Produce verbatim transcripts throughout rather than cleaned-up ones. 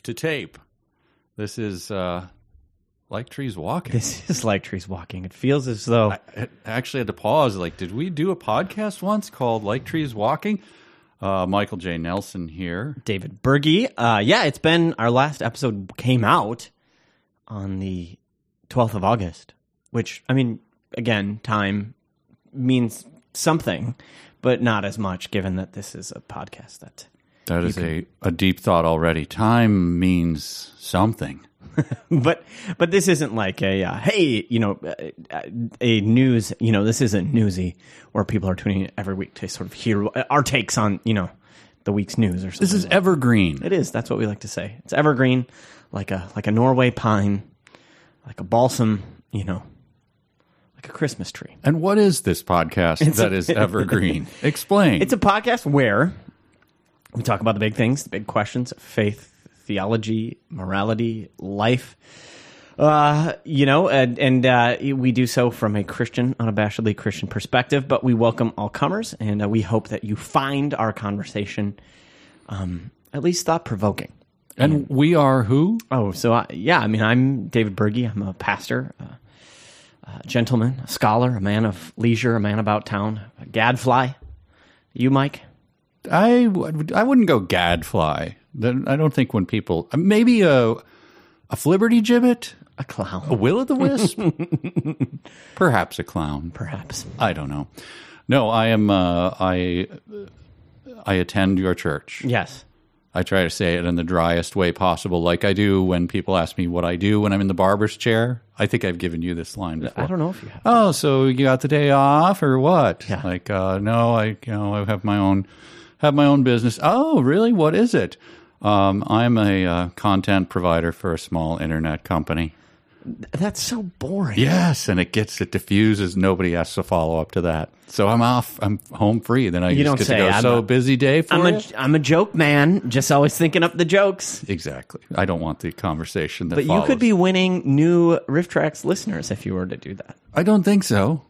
life to tape. This is uh, like trees walking. This is like trees walking. It feels as though... I, I actually had to pause. Like, did we do a podcast once called Like Trees Walking? Uh, Michael J. Nelson here. David Berge. Uh, yeah, it's been... Our last episode came out on the twelfth of August, which, I mean, again, time means something, but not as much, given that this is a podcast that... That is a, a deep thought already. Time means something. but but this isn't like a, uh, hey, you know, a, a news, you know, this isn't Newsy where people are tuning in every week to sort of hear our takes on, you know, the week's news or something. This is like evergreen. That. It is. That's what we like to say. It's evergreen, like a like a Norway pine, like a balsam, you know. Like a Christmas tree. And what is this podcast it's that a, is evergreen? Explain. It's a podcast where... We talk about the big things, the big questions, faith, theology, morality, life, uh, you know, and, and uh, we do so from a Christian, unabashedly Christian perspective, but we welcome all comers, and uh, we hope that you find our conversation um, at least thought-provoking. And, and we are who? Oh, so, I, yeah, I mean, I'm David Berge. I'm a pastor, a, a gentleman, a scholar, a man of leisure, a man about town, a gadfly. You, Mike? I, I wouldn't go gadfly. I don't think when people... Maybe a, a flibbertigibbet? A clown. A will-o'-the-wisp? Perhaps a clown. Perhaps. I don't know. No, I am... Uh, I I attend your church. Yes. I try to say it in the driest way possible, like I do when people ask me what I do when I'm in the barber's chair. I think I've given you this line before. I don't know if you have. Oh, so you got the day off or what? Yeah. Like, uh, no, I, you know, I have my own... Have my own business. Oh, really? What is it? Um, I'm a uh, content provider for a small internet company. That's so boring. Yes, and it gets it diffuses. Nobody has to follow up to that. So I'm off. I'm home free. Then I you just get say, to go. I'm so a, busy day for I'm you. A, I'm a joke man. Just always thinking up the jokes. Exactly. I don't want the conversation that. But follows. You could be winning new RiffTrax listeners if you were to do that. I don't think so.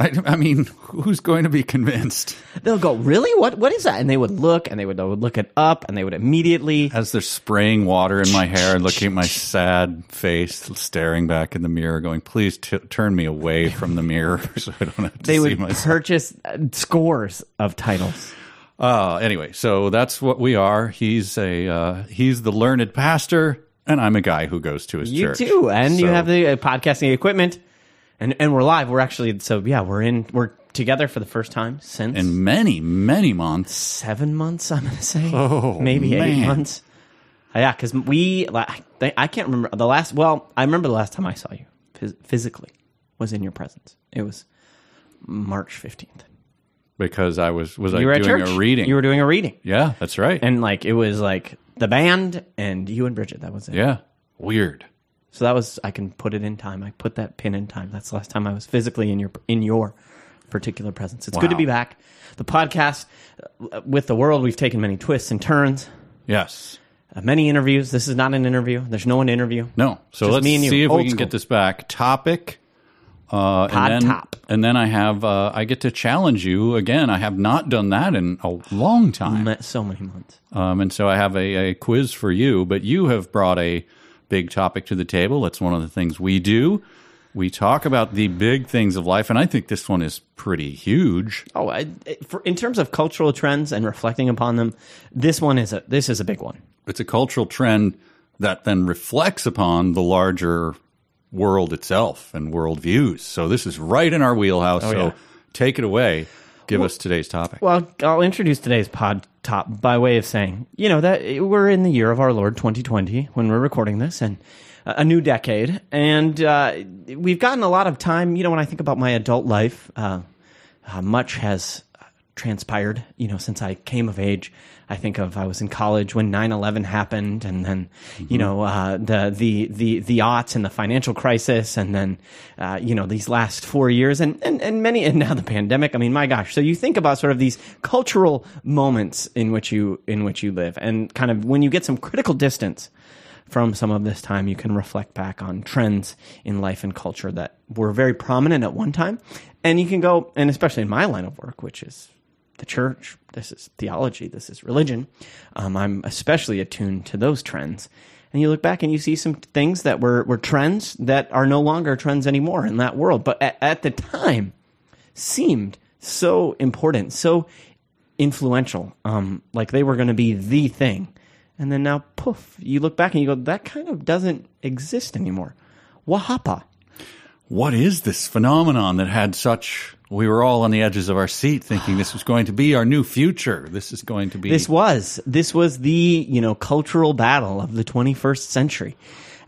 I, I mean, who's going to be convinced? They'll go, really? What? What is that? And they would look, and they would, they would look it up, and they would immediately... As they're spraying water in my hair and looking at my sad face, staring back in the mirror, going, please t- turn me away from the mirror so I don't have to they see myself. They would purchase scores of titles. Uh, anyway, so that's what we are. He's, a, uh, he's the learned pastor, and I'm a guy who goes to his you church. You do, and so. You have the uh, podcasting equipment. And and we're live. We're actually so yeah. We're in. We're together for the first time since in many many months. Seven months, I'm gonna say. Oh, maybe man. eight months. Yeah, because we. I can't remember the last. Well, I remember the last time I saw you phys- physically was in your presence. It was March fifteenth. Because I was was you I were doing a reading. You were doing a reading. Yeah, that's right. And like it was like the band and you and Bridget. That was it. Yeah, weird. So that was, I can put it in time. I put that pin in time. That's the last time I was physically in your in your particular presence. It's wow. Good to be back. The podcast, uh, with the world, we've taken many twists and turns. Yes. Uh, many interviews. This is not an interview. There's no one interview. No. So just let's me and you. See if Old we can school. Get this back. Topic. Uh, Pod and then, top. And then I have, uh, I get to challenge you again. I have not done that in a long time. So many months. Um, and so I have a, a quiz for you, but you have brought a... big topic to the table. That's one of the things we do. We talk about the big things of life, and I think this one is pretty huge. Oh, I, for, in terms of cultural trends and reflecting upon them, this one is a this is a big one. It's a cultural trend that then reflects upon the larger world itself and worldviews. So this is right in our wheelhouse. Oh, so yeah. Take it away. Give well, us today's topic. Well, I'll introduce today's pod top by way of saying, you know, that we're in the year of our Lord twenty twenty when we're recording this and a new decade. And uh, we've gotten a lot of time. You know, when I think about my adult life, uh, uh, much has transpired, you know, since I came of age. I think of I was in college when nine eleven happened, and then, mm-hmm. you know, uh, the, the the the aughts and the financial crisis, and then, uh, you know, these last four years, and, and, and many, and now the pandemic. I mean, my gosh. So you think about sort of these cultural moments in which you in which you live, and kind of when you get some critical distance from some of this time, you can reflect back on trends in life and culture that were very prominent at one time, and you can go, and especially in my line of work, which is the church. This is theology. This is religion. Um, I'm especially attuned to those trends. And you look back and you see some things that were, were trends that are no longer trends anymore in that world. But at, at the time, seemed so important, so influential, um, like they were going to be the thing. And then now, poof, you look back and you go, that kind of doesn't exist anymore. Wahapa. What is this phenomenon that had such... We were all on the edges of our seat thinking this was going to be our new future. This is going to be... This was. This was the, you know, cultural battle of the twenty-first century.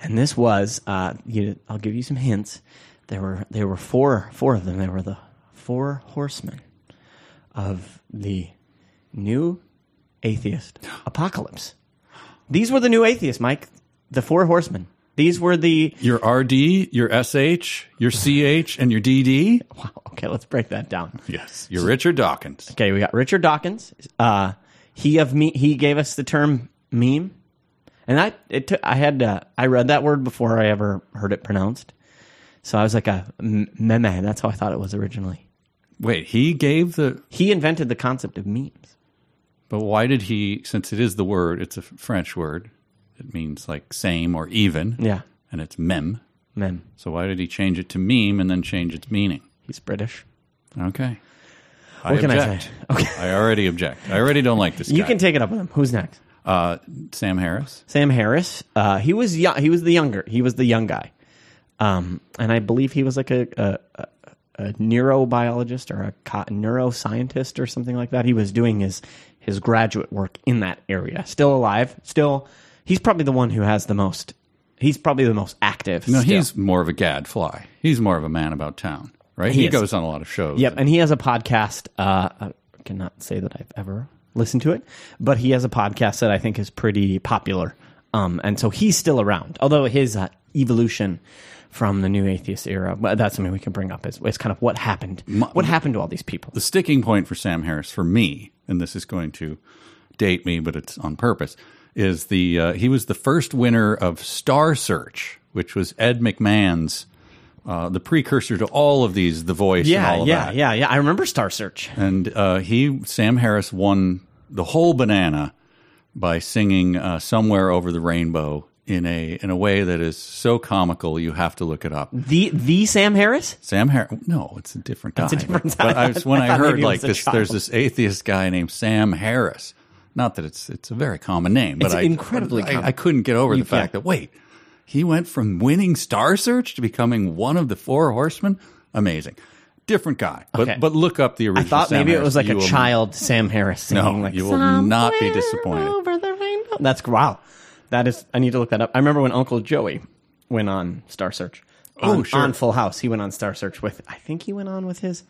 And this was, uh, you, I'll give you some hints. There were there were four four of them. They were the four horsemen of the new atheist apocalypse. These were the new atheists, Mike. The four horsemen. These were the... Your R D, your S H, your C H, and your D D? Wow. Okay, let's break that down. Yes. Your Richard Dawkins. Okay, we got Richard Dawkins. Uh, he of me, he gave us the term meme. And I it took, I had uh, I read that word before I ever heard it pronounced. So I was like a meme. That's how I thought it was originally. Wait, he gave the... He invented the concept of memes. But why did he... Since it is the word, it's a French word. It means like same or even. Yeah. And it's mem. Mem. So why did he change it to meme and then change its meaning? He's British. Okay. I what object. Can I say? Okay. I already object. I already don't like this guy. You can take it up with him. Who's next? Uh, Sam Harris. Sam Harris. Uh, he was young. He was the younger. He was the young guy. Um, and I believe he was like a, a, a, a neurobiologist or a co- neuroscientist or something like that. He was doing his his graduate work in that area. Still alive. Still. He's probably the one who has the most. He's probably the most active. No, still. He's more of a gadfly. He's more of a man about town, right? He, he goes on a lot of shows. Yep, and, and he has a podcast. Uh, I cannot say that I've ever listened to it, but he has a podcast that I think is pretty popular. Um, and so he's still around, although his uh, evolution from the new atheist era, well, that's something we can bring up. Is, is kind of what happened. My, what happened to all these people? The sticking point for Sam Harris, for me, and this is going to date me, but it's on purpose. Is the uh, he was the first winner of Star Search, which was Ed McMahon's uh, the precursor to all of these, The Voice, yeah, and all of yeah, that. Yeah, yeah, yeah. I remember Star Search. And uh, he, Sam Harris, won the whole banana by singing uh, "Somewhere Over the Rainbow" in a in a way that is so comical you have to look it up. The the Sam Harris? Sam Harris? No, it's a different guy. It's a different guy. But I was, when I, I heard like this, child. There's this atheist guy named Sam Harris. Not that it's it's a very common name, but it's I, incredibly I, I, I couldn't get over you the can't. fact that, wait, he went from winning Star Search to becoming one of the four horsemen? Amazing. Different guy. But okay. but look up the original I thought Sam maybe Harris. It was like you a will, child Sam Harris singing. No, like, you will not be disappointed. Over the rainbow. That's, wow. That is, I need to look that up. I remember when Uncle Joey went on Star Search. Oh, on, sure. On Full House. He went on Star Search with, I think he went on with his,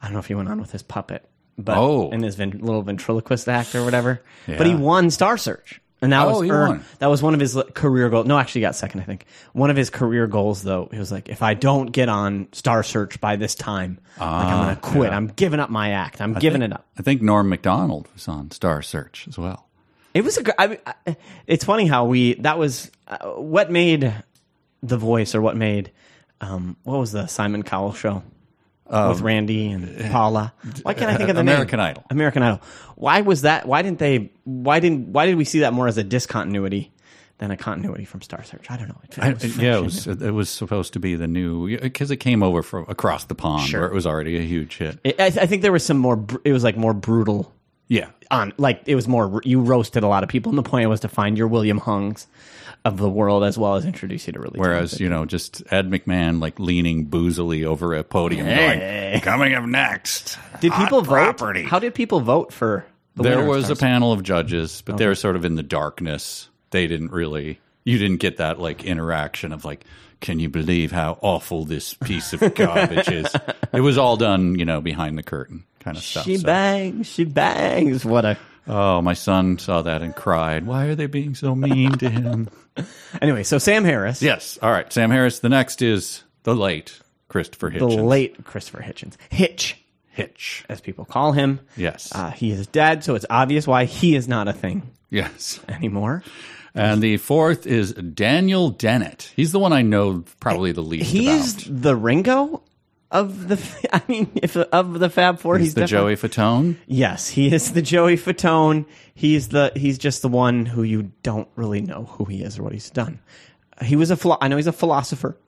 I don't know if he went on with his puppet. But oh. And his vent- little ventriloquist act or whatever. Yeah. But he won Star Search. And that oh, was earned, that was one of his career goals. No, actually he got second, I think. One of his career goals, though, he was like, if I don't get on Star Search by this time, uh, like I'm going to quit. Yeah. I'm giving up my act. I'm I giving think, it up. I think Norm Macdonald was on Star Search as well. It was a, I, I, it's funny how we, that was, uh, what made The Voice or what made, um, what was the Simon Cowell show? Um, with Randy and Paula. Why can't I think of the American name? American Idol. American Idol. Why was that? Why didn't they? Why didn't? Why did we see that more as a discontinuity than a continuity from Star Search? I don't know. It, it I, was yeah, it was, it was supposed to be the new because it came over from across the pond sure. where it was already a huge hit. It, I, I think there was some more. It was like more brutal. Yeah. On like it was more. You roasted a lot of people, and the point was to find your William Hungs of the world as well as introduce you to religion. Whereas, you know, just Ed McMahon like leaning boozily over a podium hey. going, coming up next, did people vote? Property. How did people vote for the There was a panel of judges, but okay. they were sort of in the darkness. They didn't really, you didn't get that like interaction of like, can you believe how awful this piece of garbage is? It was all done, you know, behind the curtain kind of stuff. She so. bangs, she bangs. What a... Oh, my son saw that and cried. Why are they being so mean to him? Anyway, so Sam Harris. Yes. All right, Sam Harris. The next is the late Christopher Hitchens. The late Christopher Hitchens. Hitch. Hitch. As people call him. Yes. Uh, he is dead, so it's obvious why he is not a thing. Yes. Anymore. And the fourth is Daniel Dennett. He's the one I know probably the least he's about. He's the Ringo Of the, I mean, if of the Fab Four, he's, he's the Joey Fatone. Yes, he is the Joey Fatone. He's the he's just the one who you don't really know who he is or what he's done. He was a phlo- I know he's a philosopher.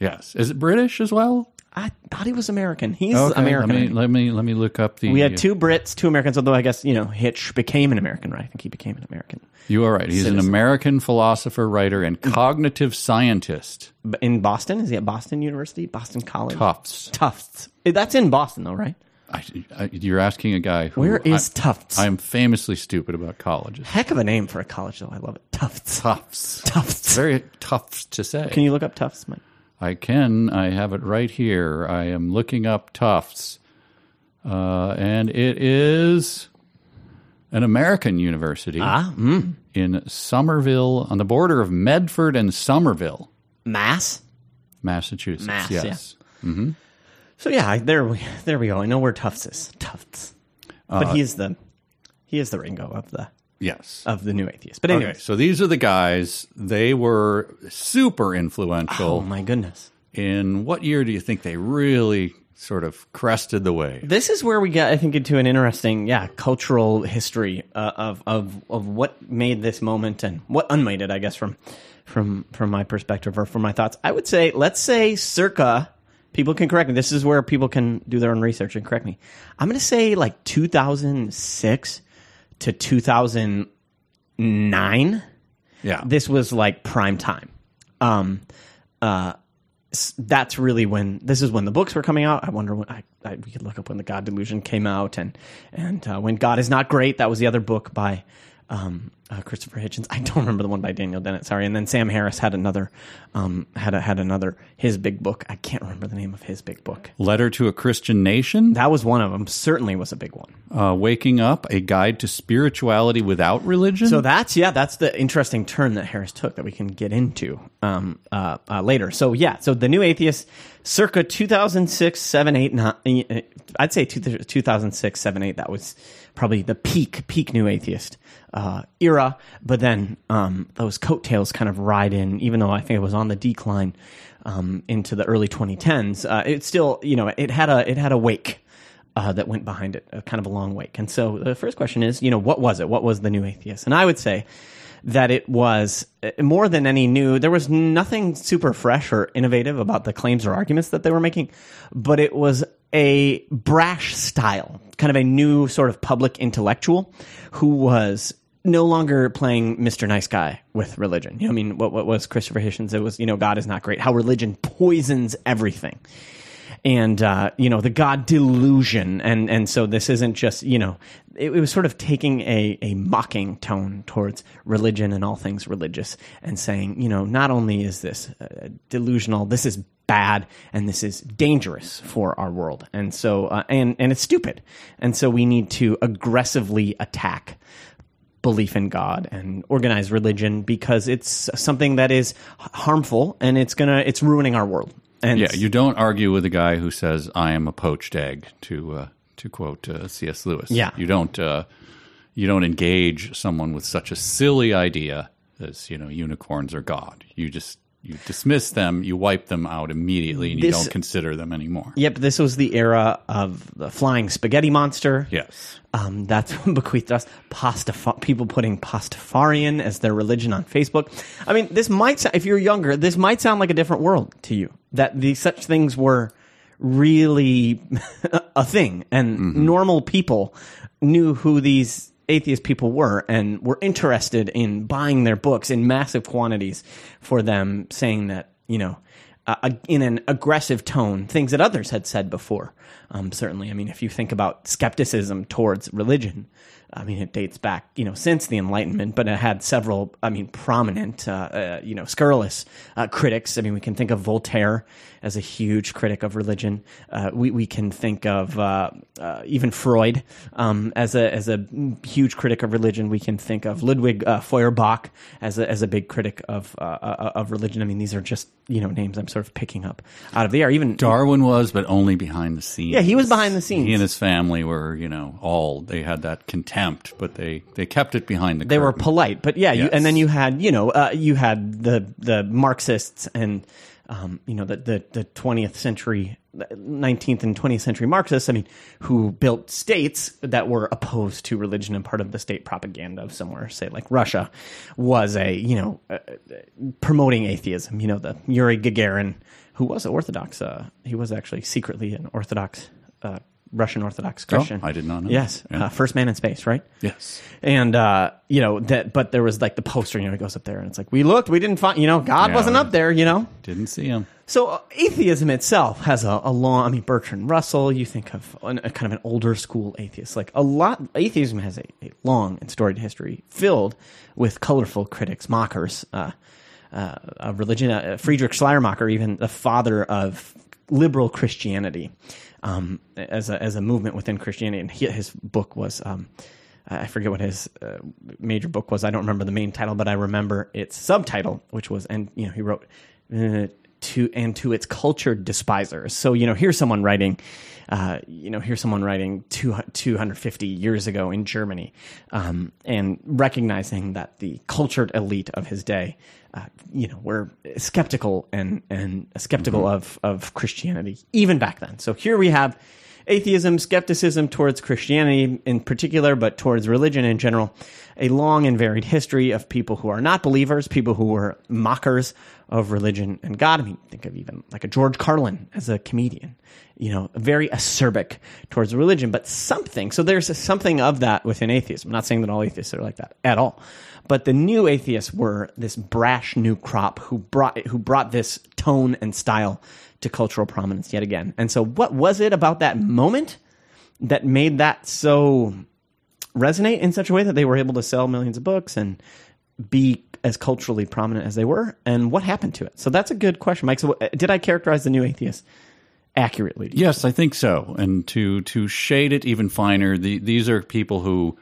Yes, is it British as well? I thought he was American. He's okay, American. Let me, let me let me look up the. We had two Brits, two Americans. Although I guess you know Hitch became an American, right? I think he became an American. You are right. He's citizen. An American philosopher, writer, and cognitive scientist. In Boston? Is he at Boston University? Boston College? Tufts. Tufts. That's in Boston, though, right? I, I, you're asking a guy who... Where is I, Tufts? I'm famously stupid about colleges. Heck of a name for a college, though. I love it. Tufts. Tufts. Tufts. Very tough to say. Can you look up Tufts, Mike? I can. I have it right here. I am looking up Tufts. Uh, and it is... an American university ah, mm. in Somerville, on the border of Medford and Somerville. Mass? Massachusetts, Mass, yes. Yeah. Mm-hmm. So, yeah, there we, there we go. I know where Tufts is. Tufts. But uh, he is the he is the Ringo of the, yes. of the New Atheist. But anyway. Okay, so these are the guys. They were super influential. Oh, my goodness. In what year do you think they really... sort of crested the wave? This is where we get, I think, into an interesting, yeah, cultural history uh, of of of what made this moment and what unmade it. I guess from from from my perspective or from my thoughts, I would say, let's say, circa. People can correct me. This is where people can do their own research and correct me. I'm going to say like two thousand six to two thousand nine. Yeah, this was like prime time. Um, uh. That's really when this is when the books were coming out. I wonder when I, I we could look up when the God Delusion came out and and uh, when God is Not Great. That was the other book by um, uh, Christopher Hitchens. I don't remember the one by Daniel Dennett. Sorry, and then Sam Harris had another um, had a, had another his big book. I can't remember the name of his big book. Letter to a Christian Nation. That was one of them. Certainly was a big one. Uh, Waking Up: A Guide to Spirituality Without Religion. So that's yeah, that's the interesting turn that Harris took that we can get into um, uh, uh, later. So yeah, so the New Atheist, circa two thousand six, seven, eight, nine. I'd say two, two thousand six, seven, eight. That was probably the peak peak New Atheist uh, era. But then um, those coattails kind of ride in, even though I think it was on the decline um, into the early twenty tens. Uh, it still, you know, it had a it had a wake uh, that went behind it, a kind of a long wake. And so the first question is, you know, what was it? What was the New Atheist? And I would say that it was more than any new. There was nothing super fresh or innovative about the claims or arguments that they were making, but it was a brash style, kind of a new sort of public intellectual who was no longer playing Mister Nice Guy with religion. You know, I mean, what, what was Christopher Hitchens? It was, you know, God is not great, how religion poisons everything. And, uh, you know, the God Delusion. And, and so this isn't just, you know, it, it was sort of taking a, a mocking tone towards religion and all things religious and saying, you know, not only is this uh, delusional, this is bad and this is dangerous for our world. And so, uh, and, and it's stupid. And so we need to aggressively attack belief in God and organized religion because it's something that is harmful and it's gonna, it's ruining our world. And yeah, you don't argue with a guy who says, I am a poached egg, to uh, to quote uh, C S Lewis. Yeah. You don't uh, you don't engage someone with such a silly idea as, you know, unicorns or God. You just you dismiss them, you wipe them out immediately, and you this, don't consider them anymore. Yep, this was the era of the Flying Spaghetti Monster. Yes. Um, that's bequeathed us. Pastaf- people putting Pastafarian as their religion on Facebook. I mean, this might sound, if you're younger, this might sound like a different world to you. That these such things were really a thing, and mm-hmm. normal people knew who these atheist people were and were interested in buying their books in massive quantities for them, saying that, you know, uh, in an aggressive tone, things that others had said before. Um, certainly, I mean, if you think about skepticism towards religion, I mean, it dates back, you know, since the Enlightenment, but it had several, I mean, prominent, uh, uh, you know, scurrilous uh, critics. I mean, we can think of Voltaire as a huge critic of religion. Uh, we we can think of uh, uh, even Freud um, as a as a huge critic of religion. We can think of Ludwig uh, Feuerbach as a as a big critic of uh, uh, of religion. I mean, these are just, you know, names I'm sort of picking up out of the air. Even Darwin was, but only behind the scenes. Yeah, he was behind the scenes. He and his family were, you know, all they had that contempt. But they, they kept it behind the curtain. They were polite, but yeah, yes. you, and then you had you know uh, you had the the Marxists and um, you know, the, the, the twentieth century, nineteenth and twentieth century Marxists, I mean, who built states that were opposed to religion, and part of the state propaganda of somewhere, say like Russia, was a, you know, uh, promoting atheism. You know, the Yuri Gagarin, who was an Orthodox, uh, he was actually secretly an Orthodox uh Russian Orthodox Christian. Oh, I did not know. Yes. Yeah. Uh, first man in space, right? Yes. And, uh, you know, that, but there was like the poster, you know, it goes up there and it's like, we looked, we didn't find, you know, God yeah, wasn't up there, you know? Didn't see him. So uh, atheism itself has a, a long, I mean, Bertrand Russell, you think of an, a kind of an older school atheist, like a lot, atheism has a, a long and storied history filled with colorful critics, mockers, uh, uh, of religion, uh, Friedrich Schleiermacher, even the father of liberal Christianity, um, as a, as a movement within Christianity. And he, his book was, um, I forget what his uh, major book was. I don't remember the main title, but I remember its subtitle, which was, and you know, he wrote uh, to, and to its cultured despisers. So, you know, here's someone writing, uh, you know, here's someone writing two, two hundred fifty years ago in Germany, um, and recognizing that the cultured elite of his day, Uh, you know, were skeptical and and skeptical mm-hmm. of of Christianity even back then. So here we have atheism, skepticism towards Christianity in particular, but towards religion in general. A long and varied history of people who are not believers, people who were mockers of religion and God. I mean, think of even like a George Carlin as a comedian, you know, very acerbic towards religion, but something. So there's a, something of that within atheism. I'm not saying that all atheists are like that at all. But the new atheists were this brash new crop who brought who brought this tone and style to cultural prominence yet again. And so what was it about that moment that made that so resonate in such a way that they were able to sell millions of books and be as culturally prominent as they were? And what happened to it? So that's a good question, Mike. So did I characterize the new atheists accurately? Yes, I think so. And to to shade it even finer, the, these are people who,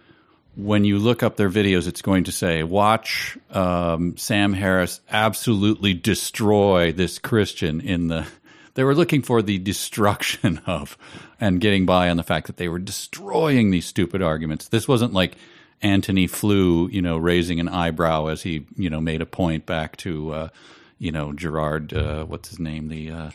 when you look up their videos, it's going to say, watch um, Sam Harris absolutely destroy this Christian in the... They were looking for the destruction of and getting by on the fact that they were destroying these stupid arguments. This wasn't like Antony Flew, you know, raising an eyebrow as he, you know, made a point back to, uh, you know, Gerard, uh, what's his name, the... Uh,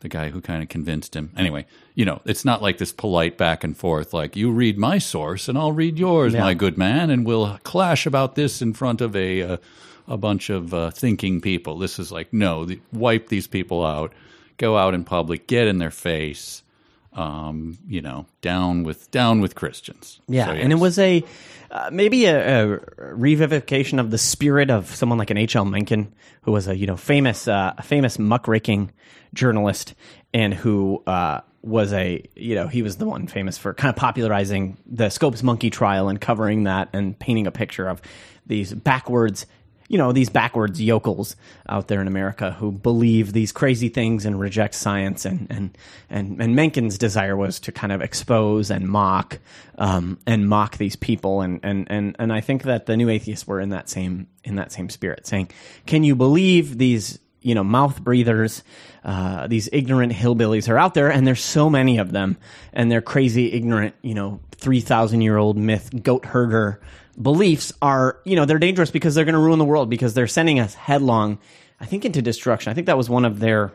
the guy who kind of convinced him. Anyway, you know, it's not like this polite back and forth, like, you read my source and I'll read yours, yeah. my good man, and we'll clash about this in front of a a, a bunch of uh, thinking people. This is like, no, the, wipe these people out, go out in public, get in their face, um, you know, down with down with Christians. Yeah, so, yes. And it was a uh, maybe a, a revivification of the spirit of someone like an H L Mencken, who was a, you know, famous, uh, famous muckraking journalist, and who uh, was a, you know, he was the one famous for kind of popularizing the Scopes monkey trial and covering that and painting a picture of these backwards, you know, these backwards yokels out there in America who believe these crazy things and reject science. And and and, and Mencken's desire was to kind of expose and mock um, and mock these people. And, and and and I think that the new atheists were in that same in that same spirit, saying, can you believe these, you know, mouth breathers, uh, these ignorant hillbillies are out there, and there's so many of them, and their crazy, ignorant, you know, three thousand year old myth goat herder beliefs are, you know, they're dangerous because they're going to ruin the world, because they're sending us headlong, I think, into destruction. I think that was one of their,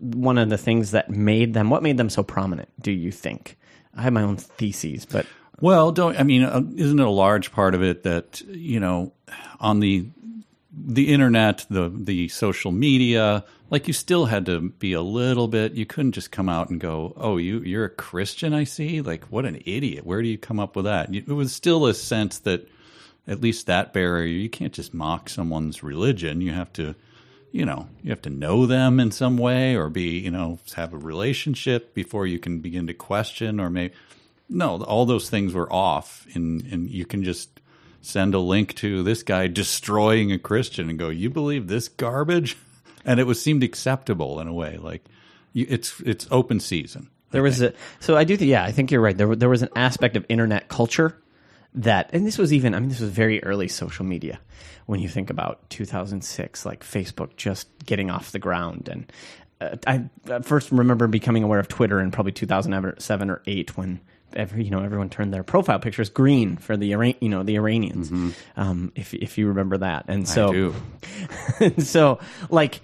one of the things that made them, what made them so prominent, do you think? I have my own theses, but. Well, don't, I mean, isn't it a large part of it that, you know, on the, the internet, the the social media, like, you still had to be a little bit, you couldn't just come out and go, oh, you, you're a Christian, I see? Like, what an idiot. Where do you come up with that? It was still a sense that, at least that barrier, you can't just mock someone's religion. You have to, you know, you have to know them in some way, or be, you know, have a relationship before you can begin to question, or maybe, no, all those things were off, and, and you can just send a link to this guy destroying a Christian and go, you believe this garbage? And it was seemed acceptable in a way, like, you, it's it's open season. There I was think. a so I do think yeah I think you're right. There there was an aspect of internet culture that, and this was even I mean this was very early social media. When you think about two thousand six, like Facebook just getting off the ground, and uh, I first remember becoming aware of Twitter in probably two thousand seven or eight when every you know everyone turned their profile pictures green for the Iran, you know the Iranians, mm-hmm. um, if if you remember that. And so, I do. And so like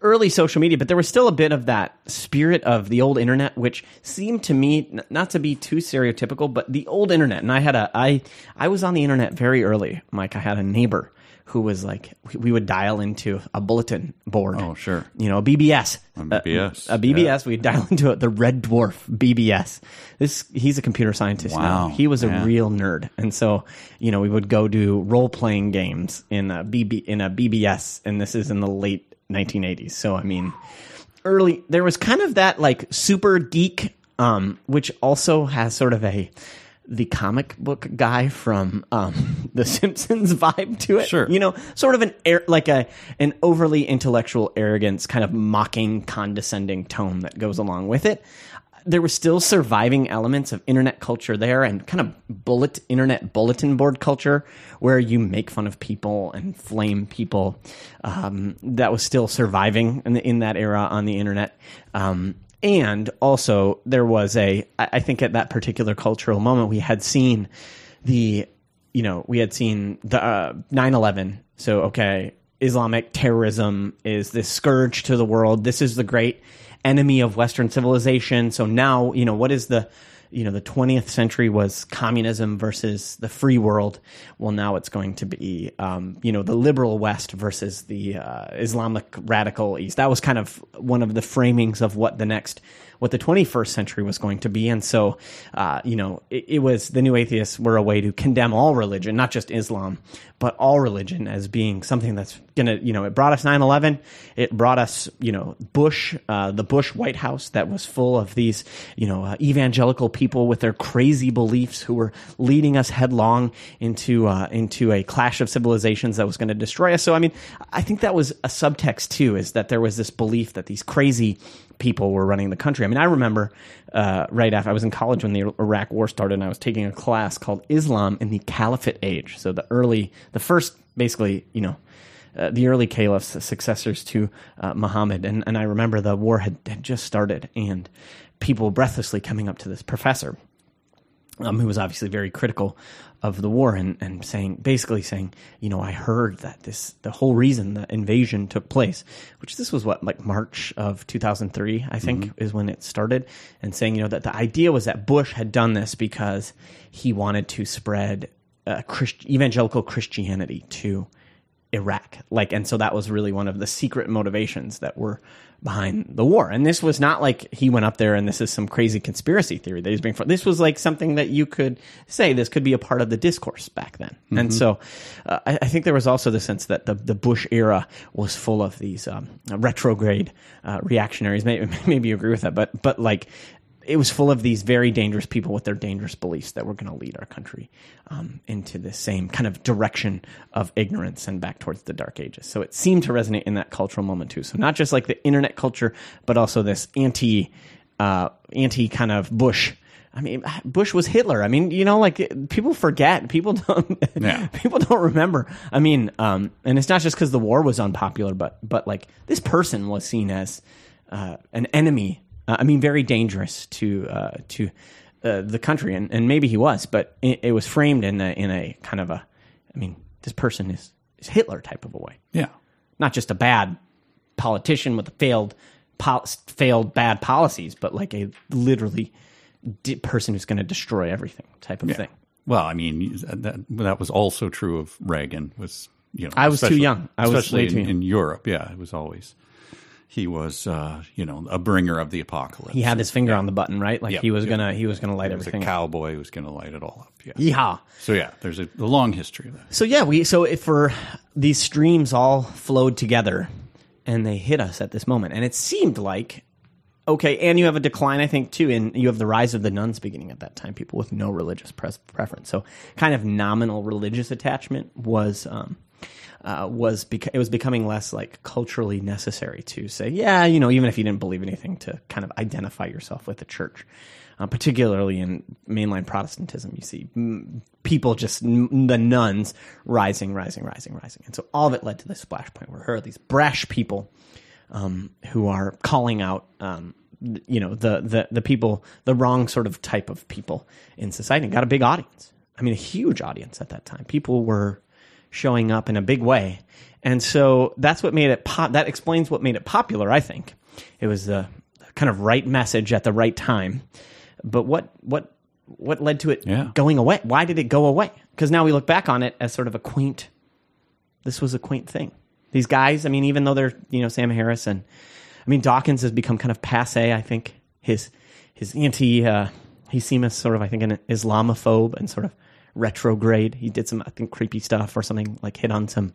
early social media, but there was still a bit of that spirit of the old internet, which seemed to me not to be too stereotypical, but the old internet. And I had a I I was on the internet very early, Mike. I had a neighbor who was like, we would dial into a bulletin board. Oh, sure. You know, a B B S. A B B S. A, a B B S. Yeah. We'd dial into it, the Red Dwarf B B S. This He's a computer scientist wow. now. He was a yeah. real nerd. And so, you know, we would go do role-playing games in a, B B, in a B B S, and this is in the late nineteen eighties. So, I mean, early, there was kind of that, like, super geek, um, which also has sort of a... the comic book guy from um, The Simpsons vibe to it. Sure. You know, sort of an air, like a an overly intellectual arrogance, kind of mocking, condescending tone that goes along with it. There were still surviving elements of internet culture there and kind of bullet internet bulletin board culture where you make fun of people and flame people. Um, that was still surviving in, the, in that era on the internet. Um And also, there was a, I think at that particular cultural moment, we had seen the, you know, we had seen the uh, nine eleven. So, okay, Islamic terrorism is this scourge to the world. This is the great enemy of Western civilization. So now, you know, what is the, you know, the twentieth century was communism versus the free world. Well, now it's going to be, um, you know, the liberal West versus the uh, Islamic radical East. That was kind of one of the framings of what the next, what the twenty-first century was going to be. And so, uh, you know, it, it was the new atheists were a way to condemn all religion, not just Islam, but all religion as being something that's going to, you know, it brought us nine eleven. It brought us, you know, Bush, uh, the Bush White House that was full of these, you know, uh, evangelical people. people with their crazy beliefs who were leading us headlong into uh, into a clash of civilizations that was going to destroy us. So, I mean, I think that was a subtext, too, is that there was this belief that these crazy people were running the country. I mean, I remember uh, right after I was in college when the Iraq War started, and I was taking a class called Islam in the Caliphate Age. So the early, the first, basically, you know, Uh, the early caliphs, the successors to uh, Muhammad. And, and I remember the war had, had just started and people breathlessly coming up to this professor um, who was obviously very critical of the war and, and saying, basically saying, you know, I heard that this, the whole reason the invasion took place, which this was what, like March of two thousand three, I think mm-hmm. is when it started, and saying, you know, that the idea was that Bush had done this because he wanted to spread uh, Christ- evangelical Christianity to Iraq, like, and so that was really one of the secret motivations that were behind the war. And this was not like he went up there and this is some crazy conspiracy theory that he's bringing forward. This was like something that you could say this could be a part of the discourse back then. Mm-hmm. And so, uh, I, I think there was also the sense that the, the Bush era was full of these um, retrograde uh, reactionaries. Maybe, maybe you agree with that, but but like. It was full of these very dangerous people with their dangerous beliefs that were going to lead our country um, into the same kind of direction of ignorance and back towards the Dark Ages. So it seemed to resonate in that cultural moment too. So not just like the internet culture, but also this anti, uh, anti kind of Bush. I mean, Bush was Hitler. I mean, you know, like people forget. People don't. Yeah. People don't remember. I mean, um, and it's not just because the war was unpopular, but but like this person was seen as uh, an enemy. Uh, I mean, very dangerous to uh, to uh, the country, and, and maybe he was, but it, it was framed in a, in a kind of a, I mean, this person is, is Hitler type of a way. Yeah. Not just a bad politician with a failed pol- failed bad policies, but like a literally di- person who's going to destroy everything type of yeah. thing. Well, I mean, that that was also true of Reagan. Was you know? I was too young. I especially was in, in Europe. Yeah, it was always. He was, uh, you know, a bringer of the apocalypse. He had his finger yeah. on the button, right? Like yep, he was yep. gonna, he was gonna light he was everything. A cowboy who was gonna light it all up. Yeah. Yeehaw. So yeah, there's a, a long history of that. So yeah, we so if for these streams all flowed together, and they hit us at this moment, and it seemed like, okay, and you have a decline, I think, too, and you have the rise of the nuns beginning at that time. People with no religious pre- preference, so kind of nominal religious attachment was. Um, Uh, was beca- it was becoming less like culturally necessary to say, yeah, you know, even if you didn't believe anything, to kind of identify yourself with the church, uh, particularly in mainline Protestantism. You see m- people just n- the nuns rising, rising, rising, rising, and so all of it led to this splash point where here are these brash people um, who are calling out um, you know, the, the, the people, the wrong sort of type of people in society. It got a big audience. I mean, a huge audience at that time. People were showing up in a big way. And so that's what made it pop. That explains what made it popular, I think. It was the kind of right message at the right time. But what what what led to it yeah. going away? Why did it go away? Because now we look back on it as sort of a quaint, this was a quaint thing. These guys, I mean, even though they're, you know, Sam Harris and, I mean, Dawkins has become kind of passe, I think. His his anti, uh, he seems sort of, I think, an Islamophobe and sort of retrograde. He did some, I think, creepy stuff or something, like hit on some.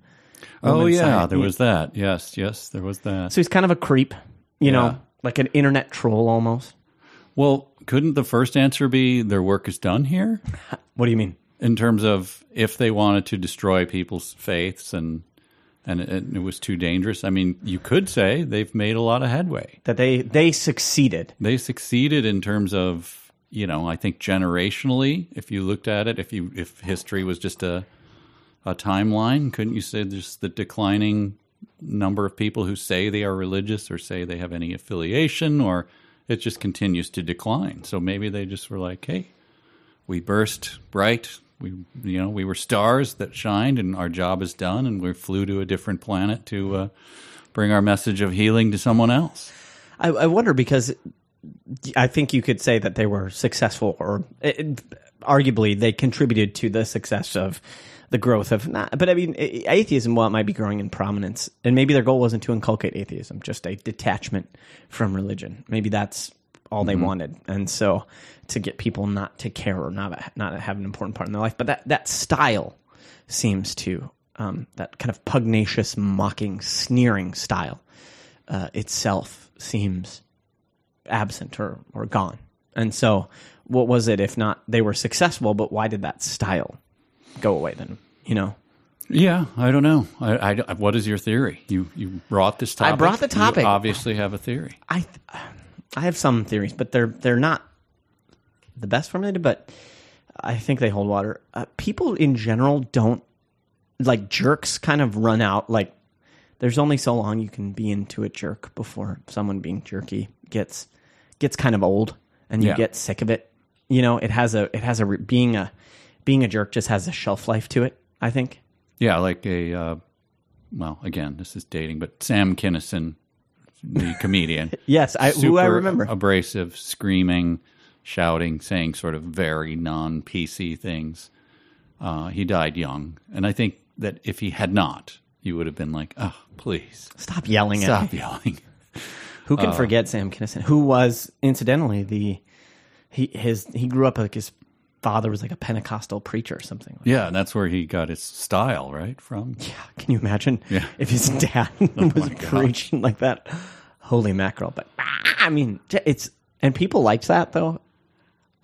Oh, yeah, there was that. Yes, yes, there was that. So he's kind of a creep, you yeah. know, like an internet troll almost. Well, couldn't the first answer be their work is done here? What do you mean? In terms of if they wanted to destroy people's faiths and and it, it was too dangerous. I mean, you could say they've made a lot of headway. That they, they succeeded. They succeeded in terms of, you know, I think generationally, if you looked at it, if you if history was just a a timeline, couldn't you say just the declining number of people who say they are religious or say they have any affiliation, or it just continues to decline. So maybe they just were like, hey, we burst bright. We, you know, we were stars that shined, and our job is done, and we flew to a different planet to uh, bring our message of healing to someone else. I, I wonder, because I think you could say that they were successful, or it, arguably they contributed to the success of the growth of not, but I mean, atheism, while it might be growing in prominence, and maybe their goal wasn't to inculcate atheism, just a detachment from religion. Maybe that's all they mm-hmm. wanted, and so to get people not to care or not not have an important part in their life. But that that style seems to um, that kind of pugnacious, mocking, sneering style uh, itself seems absent or or gone. And so, what was it if not they were successful? But why did that style go away then? You know. Yeah, I don't know. I, I, what is your theory? You you brought this topic. I brought the topic. You obviously have a theory. I I have some theories, but they're they're not the best formulated, but I think they hold water. Uh, people in general don't, like jerks kind of run out. Like there's only so long you can be into a jerk before someone being jerky gets gets kind of old and you yeah. get sick of it. You know, it has a it has a being a being a jerk just has a shelf life to it, I think. Yeah, like a uh, well, again, this is dating, but Sam Kinison, the comedian. Yes, I, super who I remember. Abrasive, screaming, shouting, saying sort of very non-P C things. Uh, he died young. And I think that if he had not, you would have been like, oh, please. Stop yelling Stop at me. Stop yelling. Who can uh, forget Sam Kinison? Who was, incidentally, the he his he grew up like his father was like a Pentecostal preacher or something. Like yeah, that. And that's where he got his style, right, from? Yeah, can you imagine yeah. if his dad oh was preaching like that? Holy mackerel. But, I mean, it's... And people liked that, though?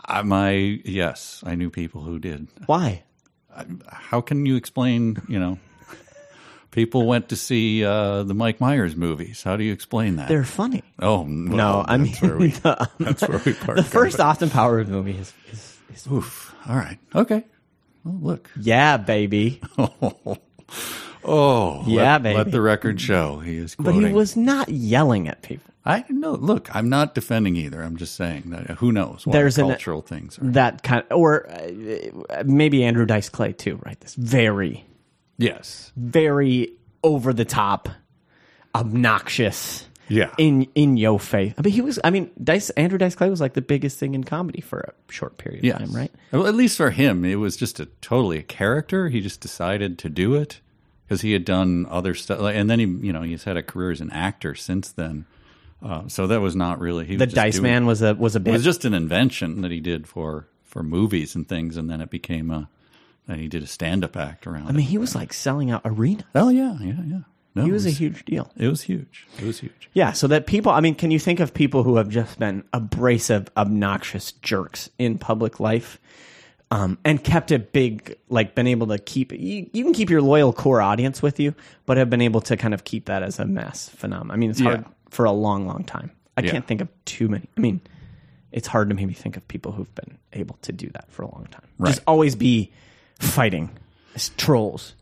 Uh, my yes, I knew people who did. Why? I, how can you explain, you know... People went to see uh, the Mike Myers movies. How do you explain that? They're funny. Oh, well, no, I mean... Where we, the, that's where we part. The first it. Austin Powers movie is... is Oof. All right. Okay. Well, look. Yeah, baby. Oh. Oh. Yeah, let, baby. Let the record show. He is quoting. But he was not yelling at people. I know. Look, I'm not defending either. I'm just saying that who knows what There's cultural an, things are. That kind of, or uh, maybe Andrew Dice Clay too, right? This very yes. very over the top, obnoxious. Yeah. In in your face. I mean, he was, I mean, Dice, Andrew Dice Clay was like the biggest thing in comedy for a short period yes. of time, right? Well, at least for him, it was just a totally a character. He just decided to do it because he had done other stuff. Like, and then he, you know, he's had a career as an actor since then. Uh, so that was not really. He was the just Dice doing, Man was a, was a bit. It was just an invention that he did for, for movies and things. And then it became a, and he did a stand up act around it. I mean, it, he was right? like selling out arenas. Oh, yeah, yeah, yeah. No, he was, was a huge deal. It was huge. It was huge. Yeah, so that people, I mean, can you think of people who have just been abrasive, obnoxious jerks in public life um, and kept a big, like been able to keep, you, you can keep your loyal core audience with you, but have been able to kind of keep that as a mass phenomenon. I mean, it's hard yeah. for a long, long time. I yeah. can't think of too many. I mean, it's hard to maybe think of people who've been able to do that for a long time. Right. Just always be fighting as trolls.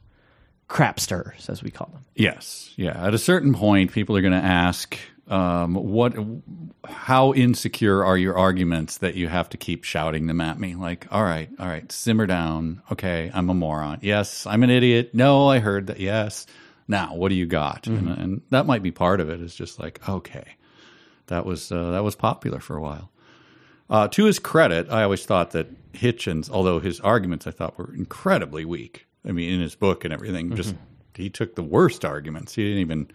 Crap stirrers, as we call them. Yes. Yeah. At a certain point, people are going to ask, Um, what? How insecure are your arguments that you have to keep shouting them at me? Like, all right, all right, simmer down. Okay, I'm a moron. Yes, I'm an idiot. No, I heard that. Yes. Now, what do you got? Mm-hmm. And, and that might be part of it. It's just like, okay, that was uh, that was popular for a while. Uh, to his credit, I always thought that Hitchens, although his arguments I thought were incredibly weak. I mean, in his book and everything, mm-hmm. just he took the worst arguments. He didn't even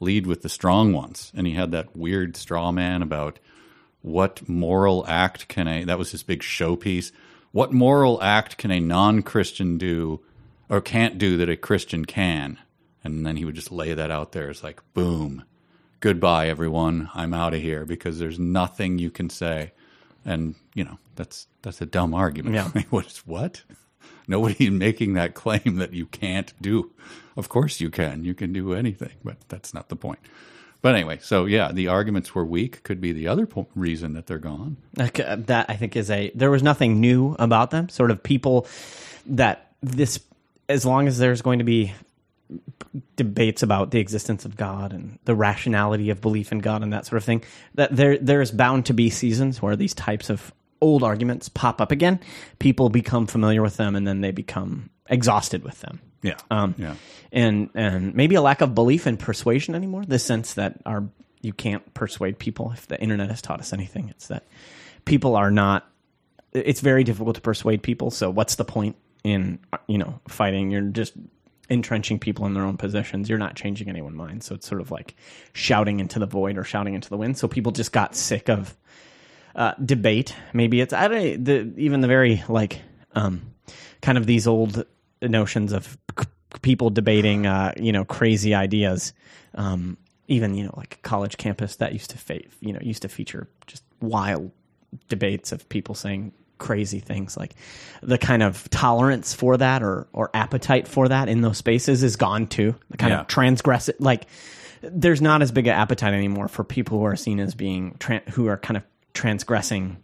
lead with the strong ones. And he had that weird straw man about what moral act can a, that was his big showpiece. What moral act can a non-Christian do or can't do that a Christian can? And then he would just lay that out there. It's like, boom, goodbye, everyone. I'm out of here because there's nothing you can say. And, you know, that's that's a dumb argument. Yeah. I mean, what is what? Nobody making that claim that you can't do. Of course you can. You can do anything, but that's not the point. But anyway, so yeah, the arguments were weak. Could be the other po- reason that they're gone. Okay, that I think is a, there was nothing new about them. Sort of people that this, as long as there's going to be debates about the existence of God and the rationality of belief in God and that sort of thing, that there there is bound to be seasons where these types of old arguments pop up again. People become familiar with them, and then they become exhausted with them. Yeah, um, yeah. And and maybe a lack of belief in persuasion anymore. The sense that our you can't persuade people. If the internet has taught us anything, it's that people are not. It's very difficult to persuade people. So what's the point in you know fighting? You're just entrenching people in their own positions. You're not changing anyone's mind. So it's sort of like shouting into the void or shouting into the wind. So people just got sick of. Uh, debate, maybe it's I don't the, even the very like um, kind of these old notions of c- people debating, uh, you know, crazy ideas. Um, even you know, like college campus that used to fa- you know used to feature just wild debates of people saying crazy things. Like the kind of tolerance for that or or appetite for that in those spaces is gone too. The kind yeah. of transgress it, like there's not as big an appetite anymore for people who are seen as being tra- who are kind of transgressing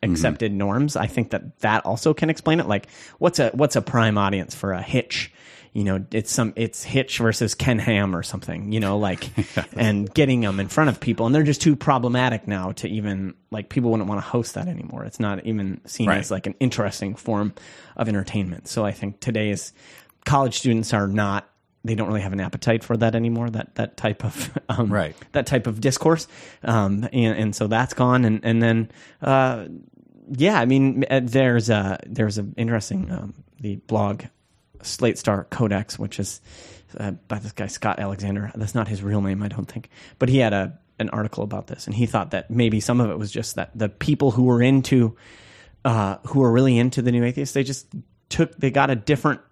accepted mm-hmm. norms. I think that that also can explain it. Like, what's a what's a prime audience for a Hitch? You know, it's some it's Hitch versus Ken Ham or something. You know, like, and getting them in front of people, and they're just too problematic now to even like. People wouldn't want to host that anymore. It's not even seen right. as like an interesting form of entertainment. So I think today's college students are not. They don't really have an appetite for that anymore. That that type of um, right. that type of discourse, um, and, and so that's gone. And and then uh, yeah, I mean, there's a there's an interesting um, the blog Slate Star Codex, which is uh, by this guy Scott Alexander. That's not his real name, I don't think, but he had a an article about this, and he thought that maybe some of it was just that the people who were into uh, who were really into the New Atheists, they just took they got a different.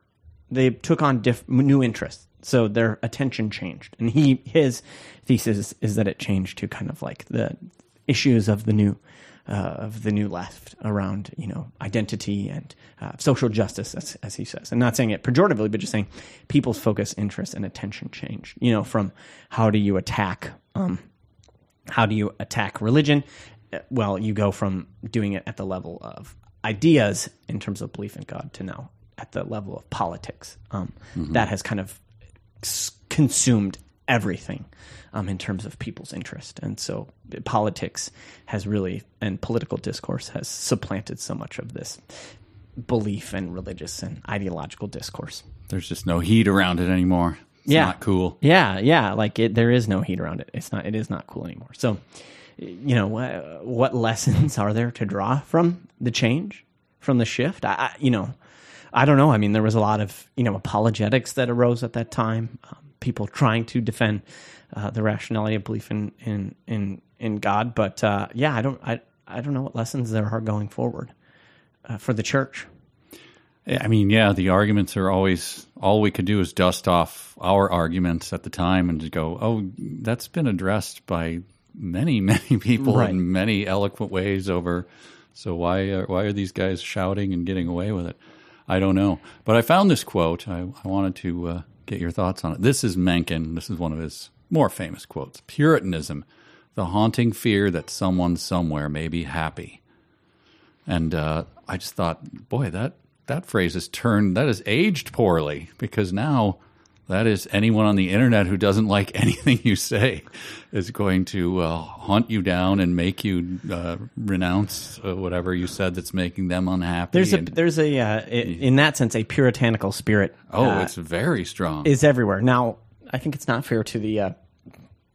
They took on diff- new interests, so their attention changed. And he his thesis is that it changed to kind of like the issues of the new uh, of the new left around you know identity and uh, social justice, as, as he says. And not saying it pejoratively, but just saying people's focus, interest, and attention changed. You know, from how do you attack um, how do you attack religion? Well, you go from doing it at the level of ideas in terms of belief in God to now. At the level of politics, um, mm-hmm. that has kind of consumed everything um, in terms of people's interest. And so politics has really, and political discourse has supplanted so much of this belief and religious and ideological discourse. There's just no heat around it anymore. It's yeah. not cool. Yeah, yeah. Like it, there is no heat around it. It's not. It is not cool anymore. So, you know, what, what lessons are there to draw from the change, from the shift? I, I you know... I don't know. I mean, there was a lot of, you know, apologetics that arose at that time. Um, people trying to defend uh, the rationality of belief in in in, in God. But uh, yeah, I don't I I don't know what lessons there are going forward uh, for the church. I mean, yeah, the arguments are always all we could do is dust off our arguments at the time and just go, oh, that's been addressed by many many people right. in many eloquent ways over. So why are, why are these guys shouting and getting away with it? I don't know. But I found this quote. I, I wanted to uh, get your thoughts on it. This is Mencken. This is one of his more famous quotes. Puritanism, the haunting fear that someone somewhere may be happy. And uh, I just thought, boy, that, that phrase is turned, that is aged poorly because now That is, anyone on the internet who doesn't like anything you say is going to uh, hunt you down and make you uh, renounce uh, whatever you said that's making them unhappy. There's a, and, there's a uh, in that sense, a puritanical spirit. Oh, uh, it's very strong. Is everywhere. Now, I think it's not fair to the uh,